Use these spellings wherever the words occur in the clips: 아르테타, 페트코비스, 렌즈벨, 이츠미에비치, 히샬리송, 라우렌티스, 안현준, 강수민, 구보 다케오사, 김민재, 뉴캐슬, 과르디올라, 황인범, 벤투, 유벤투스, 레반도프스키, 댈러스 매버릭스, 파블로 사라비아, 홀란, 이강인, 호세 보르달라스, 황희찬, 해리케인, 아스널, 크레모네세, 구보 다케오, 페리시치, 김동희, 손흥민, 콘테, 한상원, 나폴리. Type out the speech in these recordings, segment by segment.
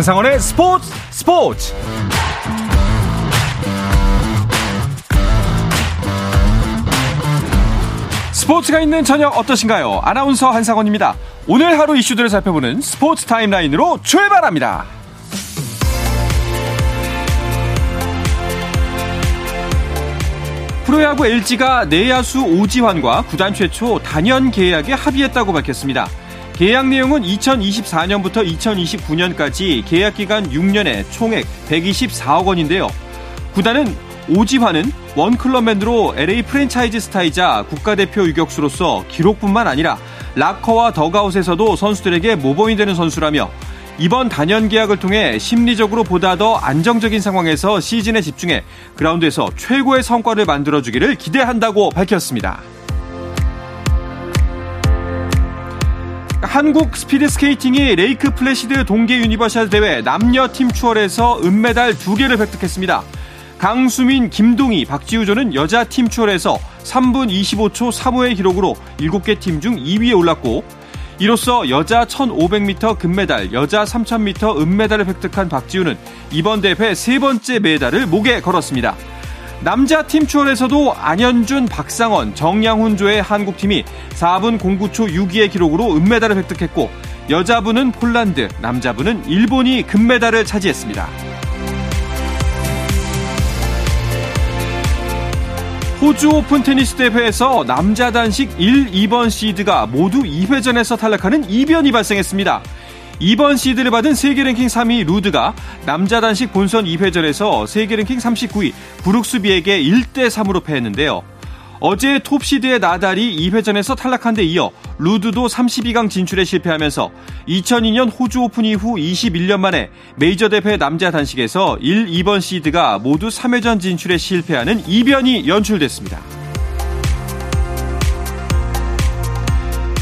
한상원의 스포츠. 스포츠가 있는 저녁 어떠신가요? 아나운서 한상원입니다. 오늘 하루 이슈들을 살펴보는 스포츠 타임라인으로 출발합니다. 프로야구 LG가 내야수 오지환과 구단 최초 단연 계약에 합의했다고 밝혔습니다. 계약 내용은 2024년부터 2029년까지 계약 기간 6년에 총액 124억 원인데요. 구단은 오지환은 원클럽맨으로 LA 프랜차이즈 스타이자 국가대표 유격수로서 기록뿐만 아니라 락커와 더그아웃에서도 선수들에게 모범이 되는 선수라며 이번 단연 계약을 통해 심리적으로 보다 더 안정적인 상황에서 시즌에 집중해 그라운드에서 최고의 성과를 만들어주기를 기대한다고 밝혔습니다. 한국 스피드스케이팅이 레이크 플래시드 동계 유니버셜 대회 남녀 팀 추월에서 은메달 2개를 획득했습니다. 강수민, 김동희, 박지우조는 여자 팀 추월에서 3분 25초 3호의 기록으로 7개 팀 중 2위에 올랐고 이로써 여자 1500m 금메달, 여자 3000m 은메달을 획득한 박지우는 이번 대회 세 번째 메달을 목에 걸었습니다. 남자 팀 추월에서도 안현준, 박상원, 정양훈조의 한국팀이 4분 09초 62의 기록으로 은메달을 획득했고 여자부는 폴란드, 남자부는 일본이 금메달을 차지했습니다. 호주 오픈 테니스 대회에서 남자 단식 1, 2번 시드가 모두 2회전에서 탈락하는 이변이 발생했습니다. 2번 시드를 받은 세계 랭킹 3위 루드가 남자 단식 본선 2회전에서 세계 랭킹 39위 브룩스비에게 1-3으로 패했는데요. 어제 톱 시드의 나달이 2회전에서 탈락한 데 이어 루드도 32강 진출에 실패하면서 2002년 호주 오픈 이후 21년 만에 메이저 대회 남자 단식에서 1, 2번 시드가 모두 3회전 진출에 실패하는 이변이 연출됐습니다.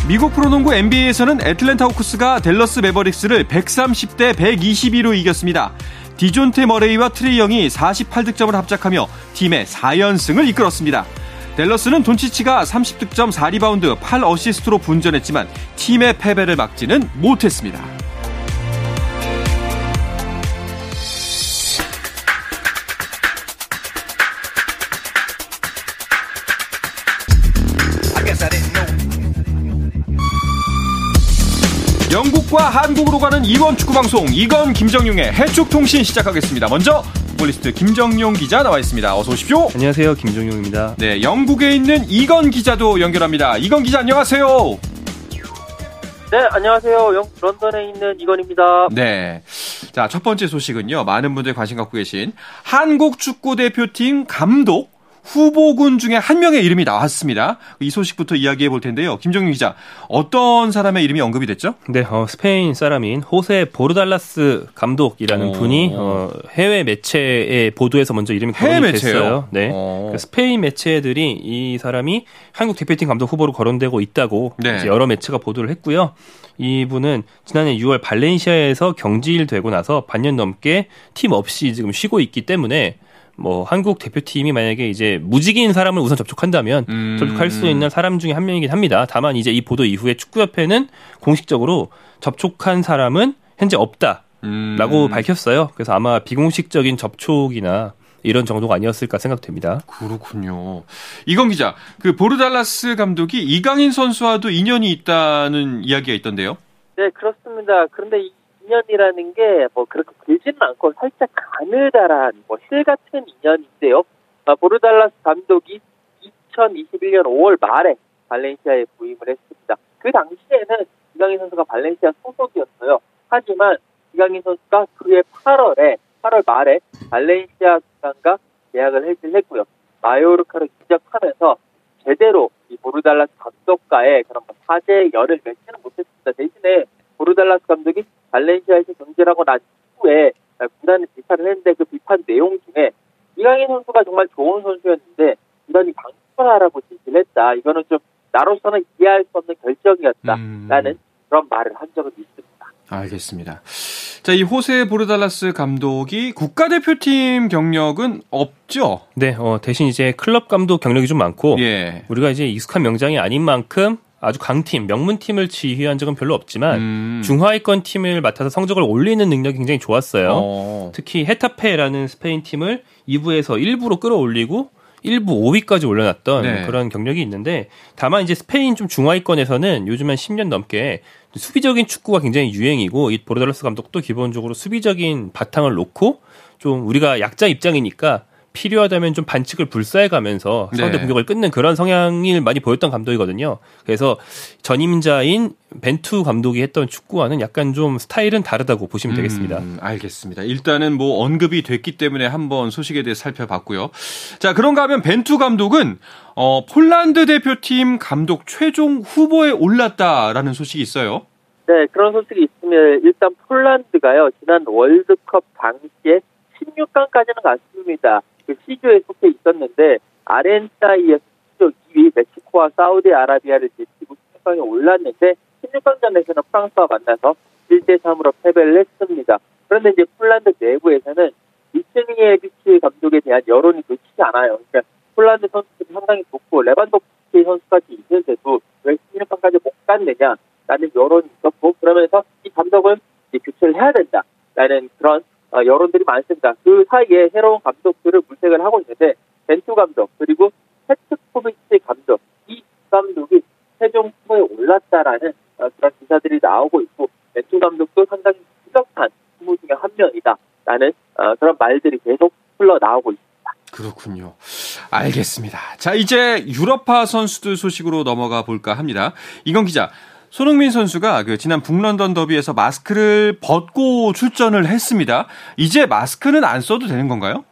미국 프로농구 NBA에서는 애틀랜타 호크스가 댈러스 매버릭스를 130-122로 이겼습니다. 디존테 머레이와 트레이 영이 48득점을 합작하며 팀의 4연승을 이끌었습니다. 댈러스는 돈치치가 30득점 4리바운드 8어시스트로 분전했지만 팀의 패배를 막지는 못했습니다. 영국과 한국으로 가는 이번 축구방송 이건 김정용의 해축통신 시작하겠습니다. 먼저 볼리스트 김정용 기자 나와 있습니다. 어서 오십시오. 안녕하세요, 김정용입니다. 네, 영국에 있는 이건 기자도 연결합니다. 이건 기자 안녕하세요. 네, 안녕하세요. 런던에 있는 이건입니다. 네, 자, 첫 번째 소식은요. 많은 분들 관심 갖고 계신 한국 축구 대표팀 감독 후보군 중에 한 명의 이름이 나왔습니다. 이 소식부터 이야기해 볼 텐데요. 김정용 기자, 어떤 사람의 이름이 언급이 됐죠? 네, 스페인 사람인 호세 보르달라스 감독이라는 분이 해외 매체의 보도에서 먼저 이름이 거론됐어요. 네, 스페인 매체들이 이 사람이 한국 대표팀 감독 후보로 거론되고 있다고 네. 이제 여러 매체가 보도를 했고요. 이분은 지난해 6월 발렌시아에서 경질되고 나서 반년 넘게 팀 없이 지금 쉬고 있기 때문에 한국 대표팀이 만약에 이제 무직인 사람을 우선 접촉한다면 접촉할 수 있는 사람 중에 한 명이긴 합니다. 다만 이제 이 보도 이후에 축구협회는 공식적으로 접촉한 사람은 현재 없다라고 밝혔어요. 그래서 아마 비공식적인 접촉이나 이런 정도가 아니었을까 생각됩니다. 그렇군요. 이건 기자, 그 보르달라스 감독이 이강인 선수와도 인연이 있다는 이야기가 있던데요. 네, 그렇습니다. 그런데 인연이라는 게 그렇게 길지는 않고 살짝 가느다란 실 같은 인연인데요. 보르달라스 감독이 2021년 5월 말에 발렌시아에 부임을 했습니다. 그 당시에는 이강인 선수가 발렌시아 소속이었어요. 하지만 이강인 선수가 그해 8월 말에 발렌시아 구단과 계약을 해지했고요. 마요르카를 기적하면서 제대로 이 보르달라스 감독과의 그런 사제의 열을 맺지는 못했습니다. 대신에 보르달라스 감독이 발렌시아에서 경질하고 난 후에 구단을 비판을 했는데 그 비판 내용 중에 이강인 선수가 정말 좋은 선수였는데 구단이 방출을 하라고 지시를 했다. 이거는 좀 나로서는 이해할 수 없는 결정이었다. 라는 그런 말을 한 적은 있습니다. 알겠습니다. 자, 이 호세 보르달라스 감독이 국가대표팀 경력은 없죠? 네, 대신 이제 클럽 감독 경력이 좀 많고 우리가 이제 익숙한 명장이 아닌 만큼 아주 강팀, 명문팀을 지휘한 적은 별로 없지만 중하위권 팀을 맡아서 성적을 올리는 능력이 굉장히 좋았어요. 특히 헤타페라는 스페인 팀을 2부에서 1부로 끌어올리고 1부 5위까지 올려놨던 네. 그런 경력이 있는데, 다만 이제 스페인 좀 중하위권에서는 요즘 한 10년 넘게 수비적인 축구가 굉장히 유행이고, 이 보르달라스 감독도 기본적으로 수비적인 바탕을 놓고 좀 우리가 약자 입장이니까 필요하다면 좀 반칙을 불사해가면서 상대 네. 공격을 끊는 그런 성향을 많이 보였던 감독이거든요. 그래서 전임자인 벤투 감독이 했던 축구와는 약간 좀 스타일은 다르다고 보시면 되겠습니다. 알겠습니다. 일단은 뭐 언급이 됐기 때문에 한번 소식에 대해 살펴봤고요. 자, 그런가 하면 벤투 감독은 폴란드 대표팀 감독 최종 후보에 올랐다라는 소식이 있어요. 네, 그런 소식이 있으면 일단 폴란드가요. 지난 월드컵 당시에 16강까지는 갔습니다. 그 C조에 속해 있었는데 아르헨티나에서 C조 2위, 멕시코와 사우디아라비아를 제치고 16강에 올랐는데 16강전에서는 프랑스와 만나서 1대3으로 패배를 했습니다. 그런데 이제 폴란드 내부에서는 이츠미에비치 감독에 대한 여론이 놓치지 않아요. 그러니까 폴란드 선수들이 상당히 좋고 레반도프스키 선수까지 있는데도 왜 16강까지 못 갔느냐 라는 여론이 있었고, 그러면서 이 감독은 이제 교체를 해야 된다 라는 그런 여론들이 많습니다. 그 사이에 새로운 감독들을 물색을 하고 있는데 벤투 감독 그리고 페트코비스 감독, 이 감독이 최종 후보에 올랐다라는 그런 기사들이 나오고 있고, 벤투 감독도 상당히 부적한 후보 중에 한 명이다라는 그런 말들이 계속 흘러나오고 있습니다. 그렇군요. 알겠습니다. 자, 이제 유럽파 선수들 소식으로 넘어가 볼까 합니다. 이건 기자, 손흥민 선수가 그 지난 북런던 더비에서 마스크를 벗고 출전을 했습니다. 이제 마스크는 안 써도 되는 건가요?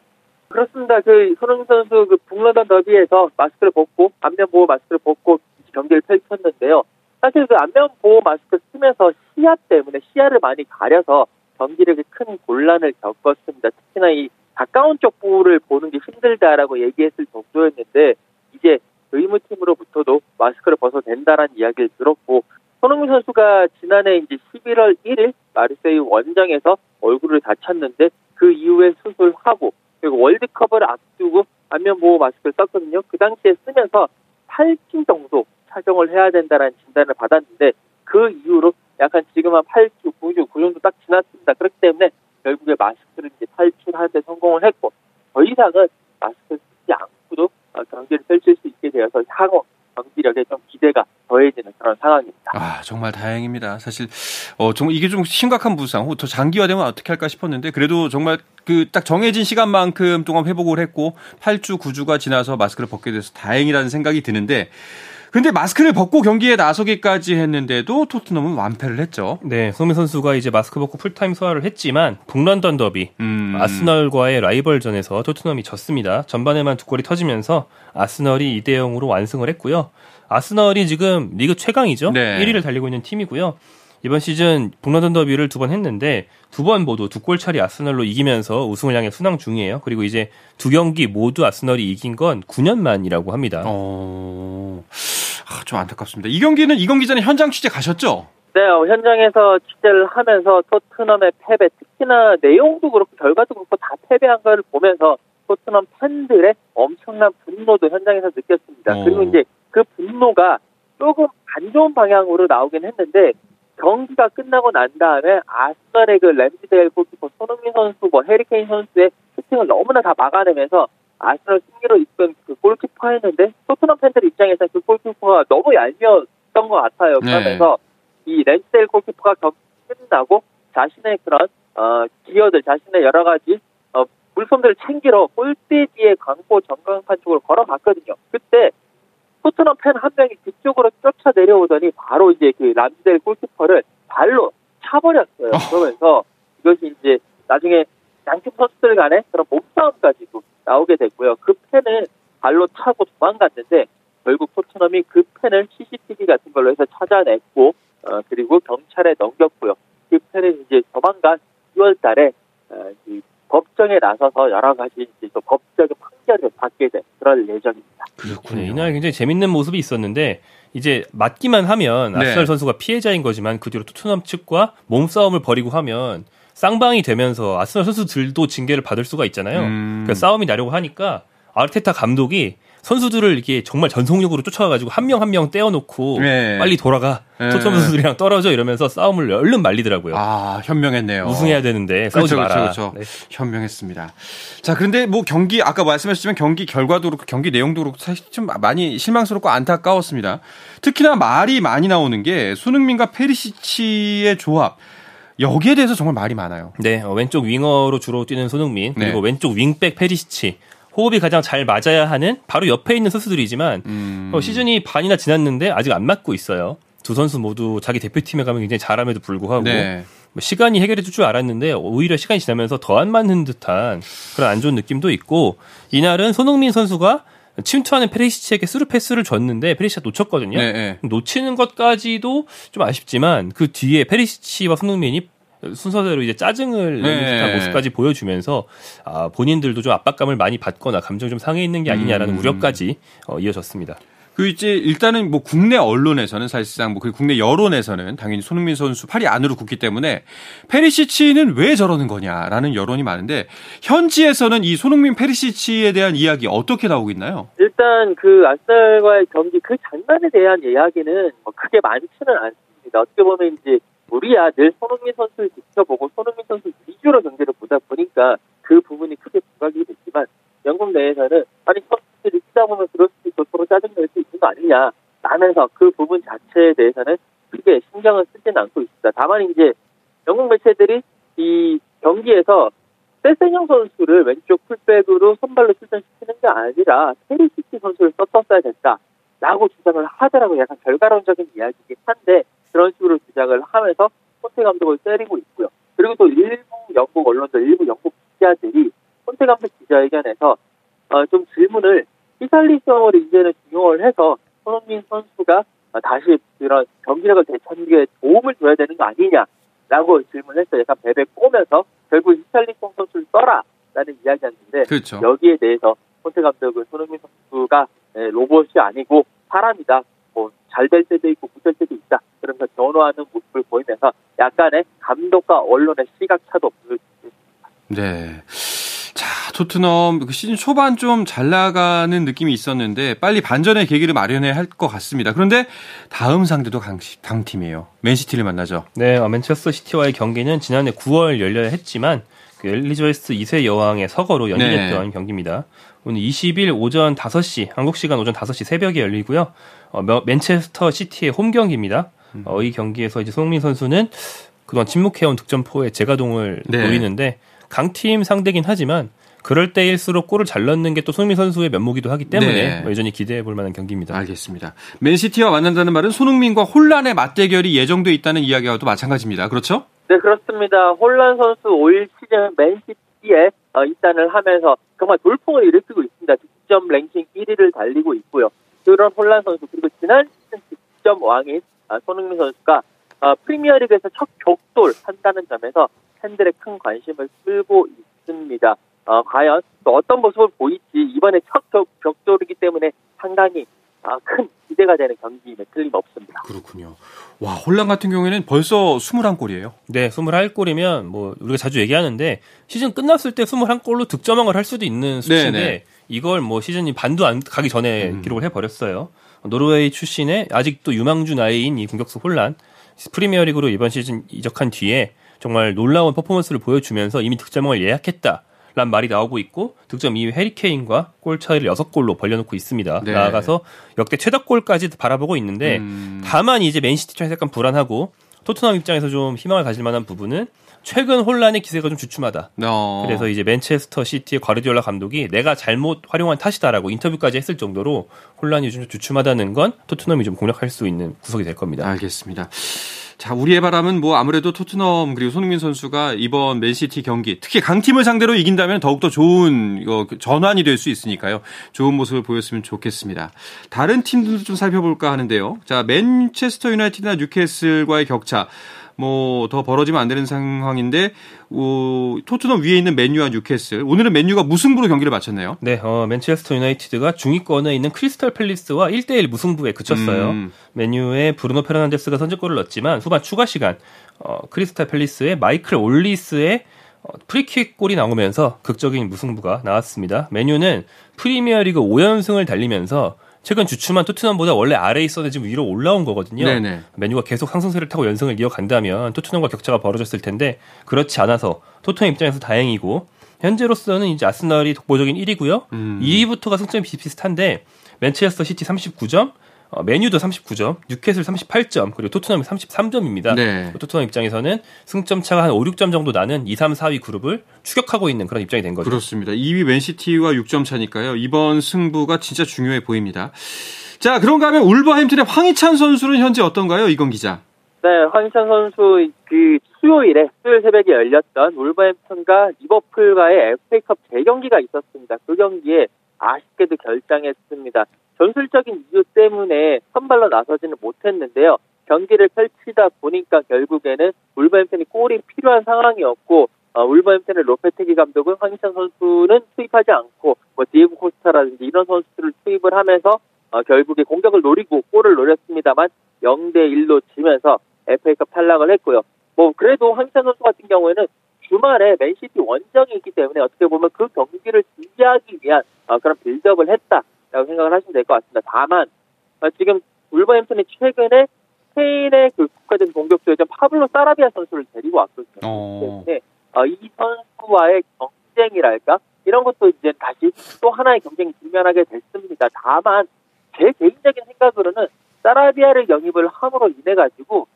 그렇습니다. 그 손흥민 선수 그 북런던 더비에서 마스크를 벗고, 안면 보호 마스크를 벗고 경기를 펼쳤는데요. 사실 그 안면 보호 마스크 쓰면서 시야 때문에 시야를 많이 가려서 경기력에 큰 곤란을 겪었습니다. 특히나 이 가까운 쪽 볼을 보는 게 힘들다라고 얘기했을 정도였는데, 이제 의무팀으로부터도 마스크를 벗어도 된다라는 이야기를 들었고, 손흥민 선수가 지난해 이제 11월 1일 마르세유 원정에서 얼굴을 다쳤는데 그 이후에 수술하고, 그리고 월드컵을 앞두고 안면 보호 마스크를 썼거든요. 그 당시에 쓰면서 8주 정도 착용을 해야 된다라는 진단을 받았는데 그 이후로 약간 지금 한 8주, 9주 그 정도 딱 지났습니다. 그렇기 때문에 결국에 마스크를 이제 탈출하는데 성공을 했고, 더 이상은 마스크를 쓰지 않고도 경기를 펼칠 수 있게 되어서 향후 경기력에 좀 기대가 더해지는 그런 상황입니다. 아, 정말 다행입니다. 사실 정말 이게 좀 심각한 부상, 더 장기화되면 어떻게 할까 싶었는데 그래도 정말 그 딱 정해진 시간만큼 동안 회복을 했고 8주, 9주가 지나서 마스크를 벗게 돼서 다행이라는 생각이 드는데, 근데 마스크를 벗고 경기에 나서기까지 했는데도 토트넘은 완패를 했죠. 네, 손흥민 선수가 이제 마스크 벗고 풀타임 소화를 했지만 북런던 더비, 아스널과의 라이벌전에서 토트넘이 졌습니다. 전반에만 2골이 터지면서 아스널이 2대0으로 완승을 했고요. 아스널이 지금 리그 최강이죠. 네. 1위를 달리고 있는 팀이고요. 이번 시즌 북런던 더비를 2번 했는데 2번 모두 2골차리 아스널로 이기면서 우승을 향해 순항 중이에요. 그리고 이제 2경기 모두 아스널이 이긴 건 9년 만이라고 합니다. 좀 안타깝습니다. 이 경기는 이건 기자는 현장 취재 가셨죠? 네, 현장에서 취재를 하면서 토트넘의 패배, 특히나 내용도 그렇고 결과도 그렇고 다 패배한 걸 보면서 토트넘 팬들의 엄청난 분노도 현장에서 느꼈습니다. 그리고 이제 그 분노가 조금 안 좋은 방향으로 나오긴 했는데, 경기가 끝나고 난 다음에 아스널의 그 렌즈벨 골키퍼, 손흥민 선수, 뭐 해리케인 선수의 슈팅을 너무나 다 막아내면서 아스널 승리로 이끈 그 골키퍼 했는데, 토트넘 팬들 입장에서는 그 골키퍼가 너무 얄미웠던 것 같아요. 그러면서 네. 이 렌즈벨 골키퍼가 경기 끝나고 자신의 그런 기여들, 자신의 여러 가지 물품들을 챙기러 골대 뒤에 광고 전광판 쪽으로 걸어갔거든요. 그때 토트넘 팬 한 명이 그쪽으로 쫓아 내려오더니 바로 이제 그 람스델 골키퍼를 발로 차버렸어요. 그러면서 이것이 이제 나중에 양팀 선수들 간에 그런 몸싸움까지도 나오게 됐고요. 그 팬을 발로 차고 도망갔는데 결국 토트넘이 그 팬을 CCTV 같은 걸로 해서 찾아냈고, 그리고 경찰에 넘겼고요. 그 팬은 이제 조만간 6월달에 법정에 나서서 여러 가지 이제 또 법적인 판결을 받게 될 그런 예정입니다. 그렇군요. 네, 이날 굉장히 재밌는 모습이 있었는데, 이제 맞기만 하면 네. 아스널 선수가 피해자인 거지만 그 뒤로 토트넘 측과 몸싸움을 벌이고 하면 쌍방이 되면서 아스널 선수들도 징계를 받을 수가 있잖아요. 그러니까 싸움이 나려고 하니까 아르테타 감독이 선수들을 이게 정말 전속력으로 쫓아가가지고 한 명 한 명 떼어놓고 네. 빨리 돌아가 토트넘 선수들이랑 떨어져 이러면서 싸움을 얼른 말리더라고요. 아 현명했네요. 우승해야 되는데 싸우지 마라. 그렇죠. 네. 현명했습니다. 자 그런데 뭐 경기 아까 말씀하셨지만 경기 결과도 그렇고 경기 내용도 그렇고 사실 좀 많이 실망스럽고 안타까웠습니다. 특히나 말이 많이 나오는 게 손흥민과 페리시치의 조합. 여기에 대해서 정말 말이 많아요. 네, 왼쪽 윙어로 주로 뛰는 손흥민 그리고 네. 왼쪽 윙백 페리시치 호흡이 가장 잘 맞아야 하는 바로 옆에 있는 선수들이지만 시즌이 반이나 지났는데 아직 안 맞고 있어요. 두 선수 모두 자기 대표팀에 가면 굉장히 잘함에도 불구하고 네. 시간이 해결해 줄 줄 알았는데 오히려 시간이 지나면서 더 안 맞는 듯한 그런 안 좋은 느낌도 있고 이날은 손흥민 선수가 침투하는 페리시치에게 스루 패스를 줬는데 페리시치가 놓쳤거든요. 네, 네. 놓치는 것까지도 좀 아쉽지만 그 뒤에 페리시치와 손흥민이 순서대로 이제 짜증을 내는 듯한 모습까지 보여주면서 아, 본인들도 좀 압박감을 많이 받거나 감정이 좀 상해 있는 게 아니냐라는 우려까지 이어졌습니다. 그 이제 일단은 뭐 국내 언론에서는 사실상 뭐 그 국내 여론에서는 당연히 손흥민 선수 팔이 안으로 굳기 때문에 페리시치는 왜 저러는 거냐라는 여론이 많은데 현지에서는 이 손흥민 페리시치에 대한 이야기 어떻게 나오고 있나요? 일단 그 아스날과의 경기 그 장면에 대한 이야기는 뭐 크게 많지는 않습니다. 어떻게 보면 이제 우리야 늘 손흥민 선수를 지켜보고 손흥민 선수 위주로 경기를 보다 보니까 그 부분이 크게 부각이 됐지만 영국 내에서는 아니 선수들이 뛰다 보면 그럴 수 있고 서로 짜증낼 수 있는 거 아니냐 라면서 그 부분 자체에 대해서는 크게 신경을 쓰지는 않고 있습니다. 다만 이제 영국 매체들이 이 경기에서 세세형 선수를 왼쪽 풀백으로 선발로 출전시키는 게 아니라 페리시치 선수를 썼었어야 됐다라고 주장을 하더라고요. 약간 결과론적인 이야기긴 한데 그런 식으로 주장을 하면서 콘테 감독을 때리고 있고요. 그리고 또 일부 영국 언론들, 일부 영국 기자들이 콘테 감독 기자회견에서 좀 질문을 히샬리성을 이제는 중용을 해서 손흥민 선수가 다시 그런 경기력을 되찾는 게 도움을 줘야 되는 거 아니냐라고 질문했어요. 약간 베베 꼬면서 결국 히샬리성 선수를 써라라는 이야기였는데 그렇죠. 여기에 대해서 콘테 감독은 손흥민 선수가 로봇이 아니고 사람이다. 뭐 잘 될 때도 있고 못 될 때도 있다. 그러면서 변화하는 모습을 보이면서 약간의 감독과 언론의 시각차도 보여주셨습니다. 네. 자, 토트넘 시즌 초반 좀 잘 나가는 느낌이 있었는데 빨리 반전의 계기를 마련해야 할 것 같습니다. 그런데 다음 상대도 강팀이에요. 맨시티를 만나죠. 네, 맨체스터 시티와의 경기는 지난해 9월 열려야 했지만 그 엘리자베스 2세 여왕의 서거로 연기됐던 네. 경기입니다. 오늘 20일 오전 5시, 한국 시간 오전 5시 새벽에 열리고요. 맨체스터 시티의 홈 경기입니다. 이 경기에서 이제 손흥민 선수는 그동안 침묵해온 득점포에 재가동을 노리는데 네. 강팀 상대긴 하지만 그럴 때일수록 골을 잘 넣는 게 또 손흥민 선수의 면모기도 하기 때문에 네. 여전히 기대해 볼 만한 경기입니다. 알겠습니다. 맨시티와 만난다는 말은 손흥민과 홀란의 맞대결이 예정돼 있다는 이야기와도 마찬가지입니다. 그렇죠? 네, 그렇습니다. 홀란 선수 올 시즌 맨시티에 입단을 하면서 정말 돌풍을 일으키고 있습니다. 득점 랭킹 1위를 달리고 있고요. 그런 홀란 선수 그리고 지난 시즌 득점 왕인 손흥민 선수가 프리미어리그에서 첫 격돌한다는 점에서 팬들의 큰 관심을 끌고 있습니다. 과연 또 어떤 모습을 보일지 이번에 첫 격돌이기 때문에 상당히 큰 기대가 되는 경기에 틀림없습니다. 그렇군요. 와, 홀란 같은 경우에는 벌써 21골이에요. 네, 21골이면 뭐 우리가 자주 얘기하는데 시즌 끝났을 때 21골로 득점왕을 할 수도 있는 수치인데 네네. 이걸 뭐 시즌이 반도 안 가기 전에 기록을 해버렸어요. 노르웨이 출신의 아직도 유망주 나이인 이 공격수 홀란 프리미어리그로 이번 시즌 이적한 뒤에 정말 놀라운 퍼포먼스를 보여주면서 이미 득점왕을 예약했다. 란 말이 나오고 있고 득점 2위 해리케인과 골 차이를 6골로 벌려놓고 있습니다. 네. 나아가서 역대 최다골까지 바라보고 있는데 다만 이제 맨시티 쪽에서 약간 불안하고 토트넘 입장에서 좀 희망을 가질 만한 부분은 최근 혼란의 기세가 좀 주춤하다. 그래서 이제 맨체스터 시티의 과르디올라 감독이 내가 잘못 활용한 탓이다라고 인터뷰까지 했을 정도로 혼란이 좀 주춤하다는 건 토트넘이 좀 공략할 수 있는 구석이 될 겁니다. 알겠습니다. 자, 우리의 바람은 뭐 아무래도 토트넘 그리고 손흥민 선수가 이번 맨시티 경기 특히 강팀을 상대로 이긴다면 더욱더 좋은 전환이 될 수 있으니까요. 좋은 모습을 보였으면 좋겠습니다. 다른 팀들도 좀 살펴볼까 하는데요. 자, 맨체스터 유나이티드나 뉴캐슬과의 격차 뭐 더 벌어지면 안 되는 상황인데 토트넘 위에 있는 맨유와 뉴캐슬 오늘은 맨유가 무승부로 경기를 마쳤네요. 네, 맨체스터 유나이티드가 중위권에 있는 크리스탈 팰리스와 1대1 무승부에 그쳤어요. 맨유의 브루노 페르난데스가 선제골을 넣었지만 후반 추가 시간 크리스탈 팰리스의 마이클 올리스의 프리킥 골이 나오면서 극적인 무승부가 나왔습니다. 맨유는 프리미어리그 5연승을 달리면서 최근 주춤한 토트넘보다 원래 아래에 있었는데 지금 위로 올라온 거거든요. 네네. 맨유가 계속 상승세를 타고 연승을 이어간다면 토트넘과 격차가 벌어졌을 텐데 그렇지 않아서 토트넘 입장에서 다행이고 현재로서는 이제 아스널이 독보적인 1위고요. 2위부터가 승점이 비슷한데 맨체스터 시티 39점, 맨유도 39점, 뉴캐슬 38점, 그리고 토트넘이 33점입니다. 네. 토트넘 입장에서는 승점 차가 한 5, 6점 정도 나는 2, 3, 4위 그룹을 추격하고 있는 그런 입장이 된 거죠. 그렇습니다. 2위 맨시티와 6점 차니까요. 이번 승부가 진짜 중요해 보입니다. 자, 그런가 하면 울버햄튼의 황희찬 선수는 현재 어떤가요? 이건 기자. 네, 황희찬 선수 그 수요일 새벽에 열렸던 울버햄튼과 리버풀과의 FA컵 재경기가 있었습니다. 그 경기에 아쉽게도 결장했습니다. 전술적인 이유 때문에 선발로 나서지는 못했는데요. 경기를 펼치다 보니까 결국에는 울버햄튼이 골이 필요한 상황이었고 울버햄튼의 로페테기 감독은 황희찬 선수는 투입하지 않고 디에고 코스타라든지 이런 선수들을 투입을 하면서 결국에 공격을 노리고 골을 노렸습니다만 0-1로 지면서 FA컵 탈락을 했고요. 그래도 황희찬 선수 같은 경우에는 주말에 맨시티 원정이 있기 때문에 어떻게 보면 그 경기를 준비하기 위한 그런 빌드업을 했다라고 생각을 하시면 될 것 같습니다. 다만 지금 울버햄튼이 최근에 스페인의 그 국가대표 공격수였던 파블로 사라비아 선수를 데리고 왔거든요. 때문에 이 선수와의 경쟁이랄까 이런 것도 이제 다시 또 하나의 경쟁이 직면하게 됐습니다. 다만 제 개인적인 생각으로는 사라비아를 영입을 함으로 인해 가지고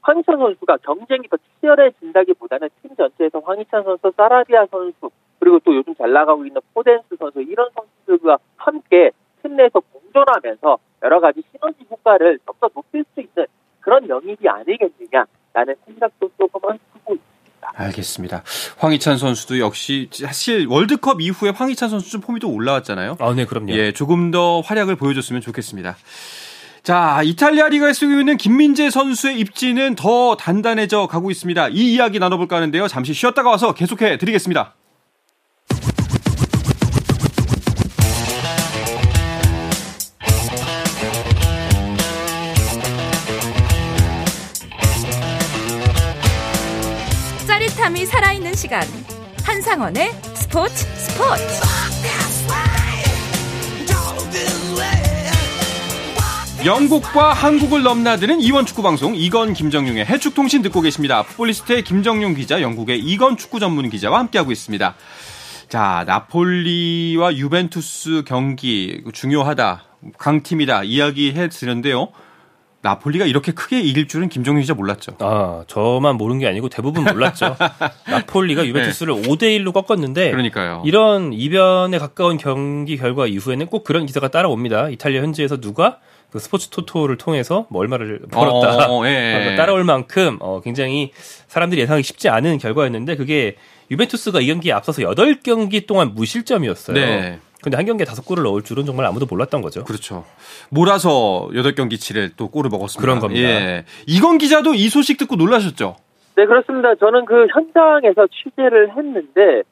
황희찬 선수가 경쟁이 더 치열해진다기보다는 팀 전체에서 황희찬 선수, 사라비아 선수, 그리고 또 요즘 잘 나가고 있는 포덴스 선수 이런 선수들과 함께 팀 내에서 공존하면서 여러 가지 시너지 효과를 좀더 높일 수 있는 그런 영입이 아니겠느냐라는 생각도 조금 하고 있습니다. 알겠습니다. 황희찬 선수도 역시 사실 월드컵 이후에 황희찬 선수 좀 폼이 또 올라왔잖아요. 아, 네, 그럼요. 예, 조금 더 활약을 보여줬으면 좋겠습니다. 자, 이탈리아 리그에 쓰고 있는 김민재 선수의 입지는 더 단단해져 가고 있습니다. 이 이야기 나눠볼까 하는데요. 잠시 쉬었다가 와서 계속해 드리겠습니다. 짜릿함이 살아있는 시간. 한상원의 스포츠. 영국과 한국을 넘나드는 이원 축구방송 이건 김정용의 해축통신 듣고 계십니다. 풋볼리스트의 김정용 기자, 영국의 이건 축구 전문 기자와 함께하고 있습니다. 자, 나폴리와 유벤투스 경기 중요하다, 강팀이다 이야기해드렸는데요. 나폴리가 이렇게 크게 이길 줄은 김정용 기자 몰랐죠. 아, 저만 모른 게 아니고 대부분 몰랐죠. 나폴리가 유벤투스를 5-1로 꺾었는데 그러니까요. 이런 이변에 가까운 경기 결과 이후에는 꼭 그런 기사가 따라옵니다. 이탈리아 현지에서 누가 그 스포츠 토토를 통해서 뭐 얼마를 벌었다. 예. 따라올 만큼 굉장히 사람들이 예상하기 쉽지 않은 결과였는데 그게 유벤투스가 이 경기에 앞서서 8경기 동안 무실점이었어요. 네. 근데 한 경기에 5골을 넣을 줄은 정말 아무도 몰랐던 거죠. 그렇죠. 몰아서 8경기 치를 또 골을 먹었습니다. 그런 겁니다. 예. 이건 기자도 이 소식 듣고 놀라셨죠? 네, 그렇습니다. 저는 그 현장에서 취재를 했는데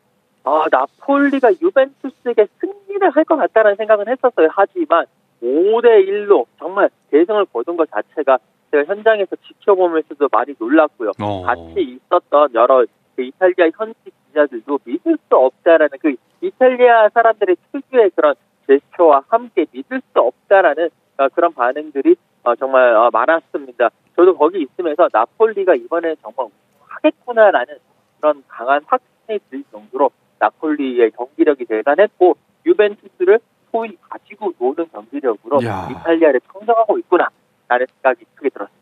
나폴리가 유벤투스에게 승리를 할 것 같다는 생각은 했었어요. 하지만 5-1로 정말 대승을 거둔 것 자체가 제가 현장에서 지켜보면서도 많이 놀랐고요. 같이 있었던 여러 그 이탈리아 현지 기자들도 믿을 수 없다라는 그 이탈리아 사람들의 특유의 그런 제스처와 함께 믿을 수 없다라는 그런 반응들이 정말 많았습니다. 저도 거기 있으면서 나폴리가 이번에 정말 하겠구나라는 그런 강한 확신이 들 정도로 나폴리의 경기력이 대단했고 유벤투스를 소위 가지고 노는 경기력으로 이탈리아를 평정하고 있구나라는 생각이 크게 들었습니다.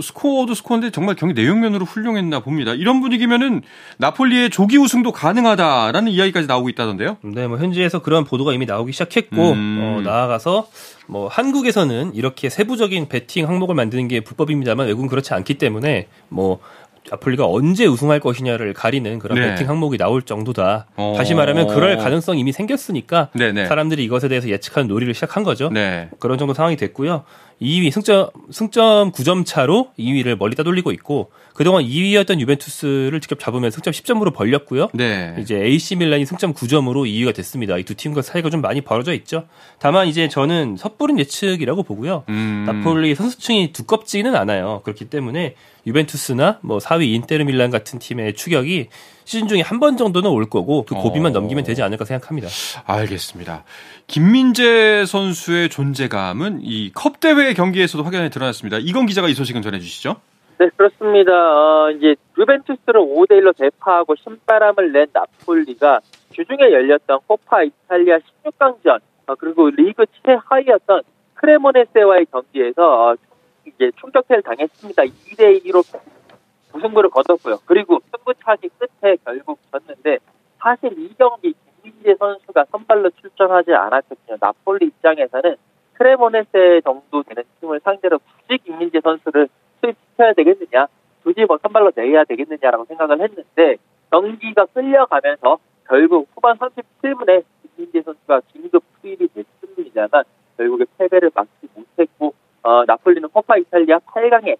스코어도 스코어인데 정말 경기 내용면으로 훌륭했나 봅니다. 이런 분위기면은 나폴리의 조기 우승도 가능하다라는 이야기까지 나오고 있다던데요. 네, 현지에서 그런 보도가 이미 나오기 시작했고 나아가서 한국에서는 이렇게 세부적인 베팅 항목을 만드는 게 불법입니다만 외국은 그렇지 않기 때문에 나폴리가 언제 우승할 것이냐를 가리는 그런 베팅 항목이 나올 정도다. 다시 말하면 그럴 가능성이 이미 생겼으니까 네네. 사람들이 이것에 대해서 예측하는 놀이를 시작한 거죠. 네. 그런 정도 상황이 됐고요. 2위 승점 9점 차로 2위를 멀리 따돌리고 있고 그동안 2위였던 유벤투스를 직접 잡으면 승점 10점으로 벌렸고요. 네. 이제 AC 밀란이 승점 9점으로 2위가 됐습니다. 이 두 팀과 사이가 좀 많이 벌어져 있죠. 다만 이제 저는 섣부른 예측이라고 보고요. 나폴리 선수층이 두껍지는 않아요. 그렇기 때문에 유벤투스나 뭐 4위 인테르 밀란 같은 팀의 추격이 시즌 중에 한 번 정도는 올 거고 그 고비만 넘기면 되지 않을까 생각합니다. 알겠습니다. 김민재 선수의 존재감은 이 컵 대회 경기에서도 확연히 드러났습니다. 이건 기자가 이 소식은 전해주시죠. 네, 그렇습니다. 이제 유벤투스를 5대1로 대파하고 신바람을 낸 나폴리가 주중에 열렸던 코파 이탈리아 16강전 그리고 리그 최하위였던 크레모네세와의 경기에서 이제 충격패를 당했습니다. 2대2로 무승부를 거뒀고요. 그리고 승부차기 끝에 결국 졌는데 사실 이 경기 김민재 선수가 선발로 출전하지 않았거든요. 나폴리 입장에서는 크레모네세 정도 되는 팀을 상대로 굳이 김민재 선수를 투입시켜야 되겠느냐, 굳이 뭐 선발로 내야 되겠느냐라고 생각을 했는데 경기가 끌려가면서 결국 후반 37분에 김민재 선수가 긴급 투입이 됐습니다만 결국에 패배를 막지 못했고 나폴리는 코파 이탈리아 8강에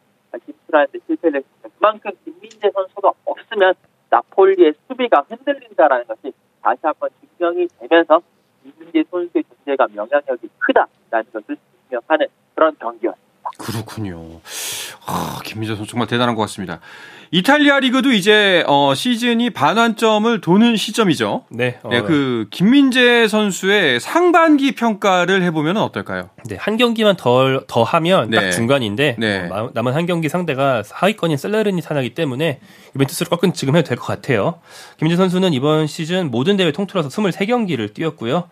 진출하는 데 실패를 했습니다. 그만큼 김민재 선수가 없으면 나폴리의 수비가 흔들린다라는 것이 다시 한번 증명이 되면서 김민재 선수의 존재감 영향력이 크다라는 것을 증명하는 그런 경기였습니다. 그렇군요. 김민재 선수 정말 대단한 것 같습니다. 이탈리아 리그도 이제 시즌이 반환점을 도는 시점이죠. 네. 네, 그 김민재 선수의 상반기 평가를 해보면 어떨까요? 네, 한 경기만 더 하면 딱 중간인데 남은 한 경기 상대가 하위권인 셀레르니타나이기 때문에 유벤투스를 꺾은 지금 해도 될 것 같아요. 김민재 선수는 이번 시즌 모든 대회 통틀어서 23경기를 뛰었고요.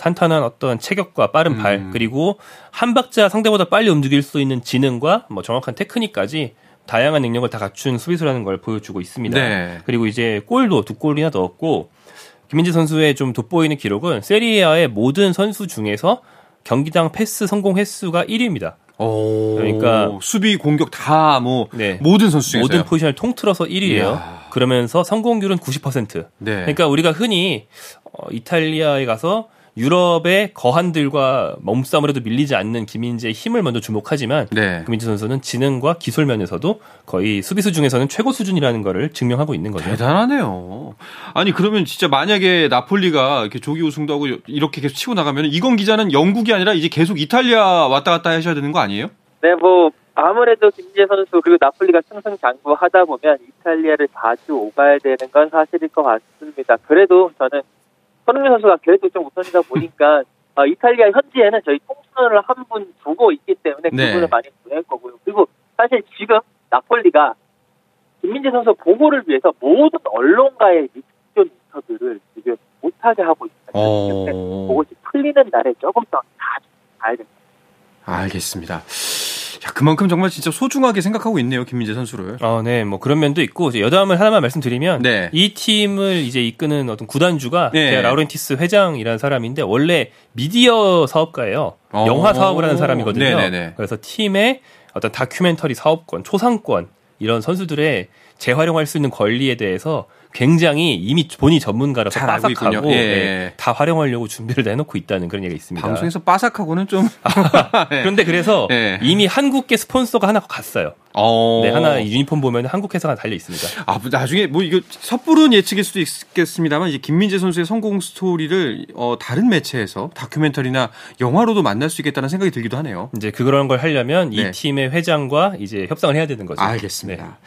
탄탄한 어떤 체격과 빠른 발 그리고 한 박자 상대보다 빨리 움직일 수 있는 지능과 뭐 정확한 테크닉까지 다양한 능력을 다 갖춘 수비수라는 걸 보여주고 있습니다. 네. 그리고 이제 골도 2골이나 넣었고 김민재 선수의 좀 돋보이는 기록은 세리에아의 모든 선수 중에서 경기당 패스 성공 횟수가 1위입니다. 오, 그러니까 수비 공격 다 모든 선수 중에서 모든 포지션을 통틀어서 1위예요. 이야. 그러면서 성공률은 90%. 네. 그러니까 우리가 흔히 이탈리아에 가서 유럽의 거한들과 몸싸움을 해도 밀리지 않는 김민재의 힘을 먼저 주목하지만 김민재 선수는 지능과 기술 면에서도 거의 수비수 중에서는 최고 수준이라는 거를 증명하고 있는 거죠. 대단하네요. 아니 그러면 진짜 만약에 나폴리가 이렇게 조기 우승도 하고 이렇게 계속 치고 나가면 이건 기자는 영국이 아니라 이제 계속 이탈리아 왔다 갔다 하셔야 되는 거 아니에요? 네, 뭐 아무래도 김민재 선수 그리고 나폴리가 승승장구하다 보면 이탈리아를 자주 오가야 되는 건 사실일 것 같습니다. 그래도 저는 손흥민 선수가 계획도 좀 우선이다 보니까 이탈리아 현지에는 저희 통수를 한 분 두고 있기 때문에 그분을 많이 보낼 거고요. 그리고 사실 지금 나폴리가 김민재 선수 보고를 위해서 모든 언론과의 직접 인터뷰를 지금 못하게 하고 있습니다. 보고가 풀리는 날에 조금 더 자주 가야 됩니다. 알겠습니다. 야, 그만큼 정말 진짜 소중하게 생각하고 있네요, 김민재 선수를. 네, 뭐 그런 면도 있고, 이제 여담을 하나만 말씀드리면, 이 팀을 이제 이끄는 어떤 구단주가 라우렌티스 회장이라는 사람인데, 원래 미디어 사업가예요. 영화 사업을 하는 사람이거든요. 네네네. 그래서 팀의 어떤 다큐멘터리 사업권, 초상권, 이런 선수들의 재활용할 수 있는 권리에 대해서 굉장히 이미 본인이 전문가라서 빠삭하고 다 활용하려고 준비를 내놓고 있다는 그런 얘기가 있습니다. 방송에서 빠삭하고는 좀 그런데 그래서 이미 한국계 스폰서가 하나 갔어요. 하나 유니폼 보면 한국 회사가 달려 있습니다. 나중에 뭐 이거 섣부른 예측일 수도 있겠습니다만 이제 김민재 선수의 성공 스토리를 다른 매체에서 다큐멘터리나 영화로도 만날 수 있겠다는 생각이 들기도 하네요. 이제 그런 걸 하려면 이 팀의 회장과 이제 협상을 해야 되는 거죠. 알겠습니다.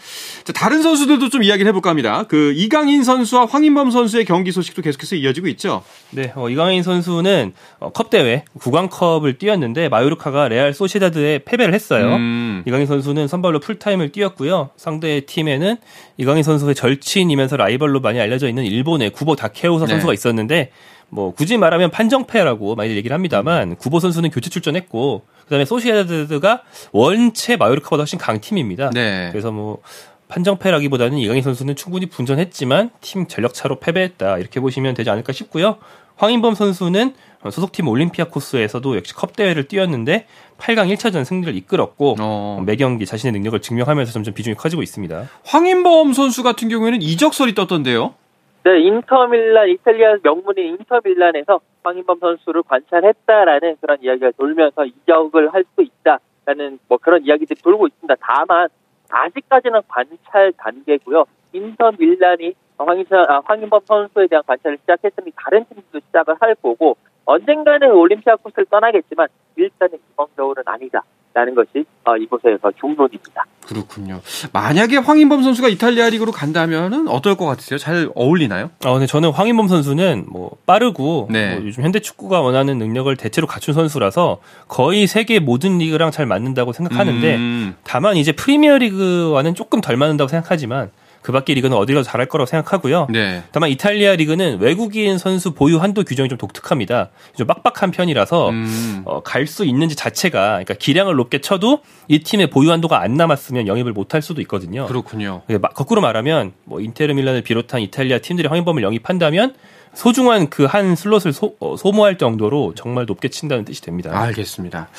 자, 다른 선수들도 좀 이야기를 해볼까 합니다. 그 이강인 선수와 황인범 선수의 경기 소식도 계속해서 이어지고 있죠. 네, 이강인 선수는 컵 대회 9강컵을 뛰었는데 마요르카가 레알 소시다드에 패배를 했어요. 이강인 선수는 선발로 풀타임을 뛰었고요. 상대 팀에는 이강인 선수의 절친이면서 라이벌로 많이 알려져 있는 일본의 구보 다케오사 선수가 있었는데 뭐 굳이 말하면 판정패라고 많이 얘기를 합니다만 구보 선수는 교체 출전했고 그다음에 소시에다드가 원체 마요르카보다 훨씬 강팀입니다. 그래서 뭐 판정패라기보다는 이강인 선수는 충분히 분전했지만 팀 전력차로 패배했다 이렇게 보시면 되지 않을까 싶고요. 황인범 선수는 소속팀 올림피아코스에서도 역시 컵대회를 뛰었는데 8강 1차전 승리를 이끌었고 매경기 자신의 능력을 증명하면서 점점 비중이 커지고 있습니다. 황인범 선수 같은 경우에는 이적설이 떴던데요? 네, 인터밀란, 이탈리아 명문인 인터밀란에서 황인범 선수를 관찰했다라는 그런 이야기가 돌면서 이적을 할 수 있다. 라는 뭐 그런 이야기들이 돌고 있습니다. 다만 아직까지는 관찰 단계고요. 인터 밀란이 황인범 선수에 대한 관찰을 시작했으니 다른 팀들도 시작을 할 거고 언젠가는 올림피아 코스를 떠나겠지만 일단은 이번 겨울은 아니다라는 것이 이곳에서 중론입니다. 그렇군요. 만약에 황인범 선수가 이탈리아 리그로 간다면은 어떨 것 같으세요? 잘 어울리나요? 네, 저는 황인범 선수는 뭐 빠르고 네. 뭐 요즘 현대 축구가 원하는 능력을 대체로 갖춘 선수라서 거의 세계 모든 리그랑 잘 맞는다고 생각하는데 다만 이제 프리미어 리그와는 조금 덜 맞는다고 생각하지만 그 밖의 리그는 어딜 가도 잘할 거라고 생각하고요. 네. 다만 이탈리아 리그는 외국인 선수 보유 한도 규정이 좀 독특합니다. 좀 빡빡한 편이라서 갈 수 있는지 자체가 그러니까 기량을 높게 쳐도 이 팀의 보유 한도가 안 남았으면 영입을 못할 수도 있거든요. 그렇군요. 거꾸로 말하면 뭐 인테르 밀란을 비롯한 이탈리아 팀들이 황인범을 영입한다면 소중한 그 한 슬롯을 소모할 정도로 정말 높게 친다는 뜻이 됩니다. 알겠습니다.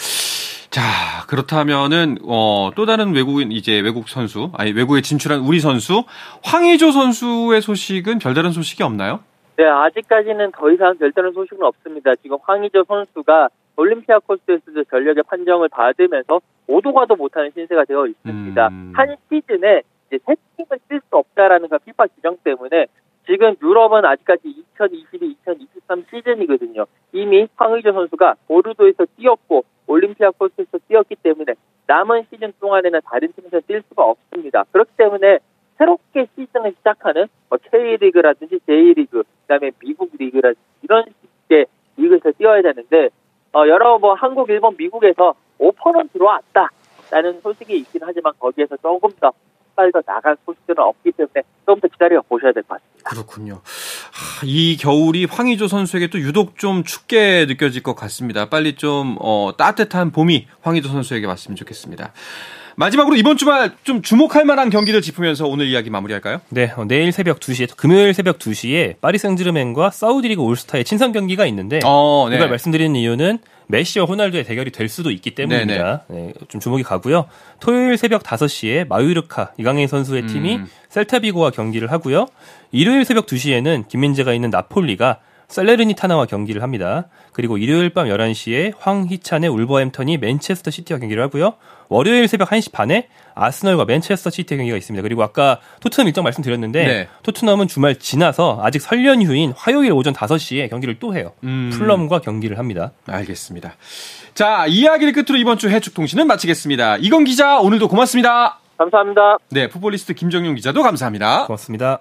자, 그렇다면은, 또 다른 외국인, 이제 외국 선수, 외국에 진출한 우리 선수, 황의조 선수의 소식은 별다른 소식이 없나요? 네, 아직까지는 더 이상 별다른 소식은 없습니다. 지금 황의조 선수가 올림피아 코스에서도 전력의 판정을 받으면서 오도 가도 못하는 신세가 되어 있습니다. 한 시즌에 이제 세 팀을 쓸 수 없다라는 그 피파 규정 때문에 지금 유럽은 아직까지 2022-2023 시즌이거든요. 이미 황의조 선수가 보르도에서 뛰었고 올림피아 코스에서 뛰었기 때문에 남은 시즌 동안에는 다른 팀에서 뛸 수가 없습니다. 그렇기 때문에 새롭게 시즌을 시작하는 K리그라든지 J리그, 그다음에 미국 리그라든지 이런 식의 리그에서 뛰어야 되는데 여러 한국, 일본, 미국에서 오퍼는 들어왔다라는 소식이 있긴 하지만 거기에서 조금 더 빨리 더 나갈 소식들은 없기 때문에 조금 더 기다려 보셔야 될 것 같습니다. 그렇군요. 이 겨울이 황의조 선수에게 또 유독 좀 춥게 느껴질 것 같습니다. 빨리 좀 따뜻한 봄이 황의조 선수에게 왔으면 좋겠습니다. 마지막으로 이번 주말 좀 주목할 만한 경기를 짚으면서 오늘 이야기 마무리할까요? 네, 내일 새벽 2시에 금요일 새벽 2시에 파리 생제르맹과 사우디리그 올스타의 친선 경기가 있는데 네. 제가 말씀드리는 이유는 메시와 호날두의 대결이 될 수도 있기 때문입니다. 네, 좀 주목이 가고요. 토요일 새벽 5시에 마유르카 이강인 선수의 팀이 셀타비고와 경기를 하고요. 일요일 새벽 2시에는 김민재가 있는 나폴리가 살레르니타나와 경기를 합니다. 그리고 일요일 밤 11시에 황희찬의 울버햄턴이 맨체스터 시티와 경기를 하고요. 월요일 새벽 1시 반에 아스널과 맨체스터 시티 경기가 있습니다. 그리고 아까 토트넘 일정 말씀드렸는데 네. 토트넘은 주말 지나서 아직 설 연휴인 화요일 오전 5시에 경기를 또 해요. 풀럼과 경기를 합니다. 알겠습니다. 자, 이야기를 끝으로 이번 주 해축통신은 마치겠습니다. 이건 기자 오늘도 고맙습니다. 감사합니다. 네, 풋볼리스트 김정용 기자도 감사합니다. 고맙습니다.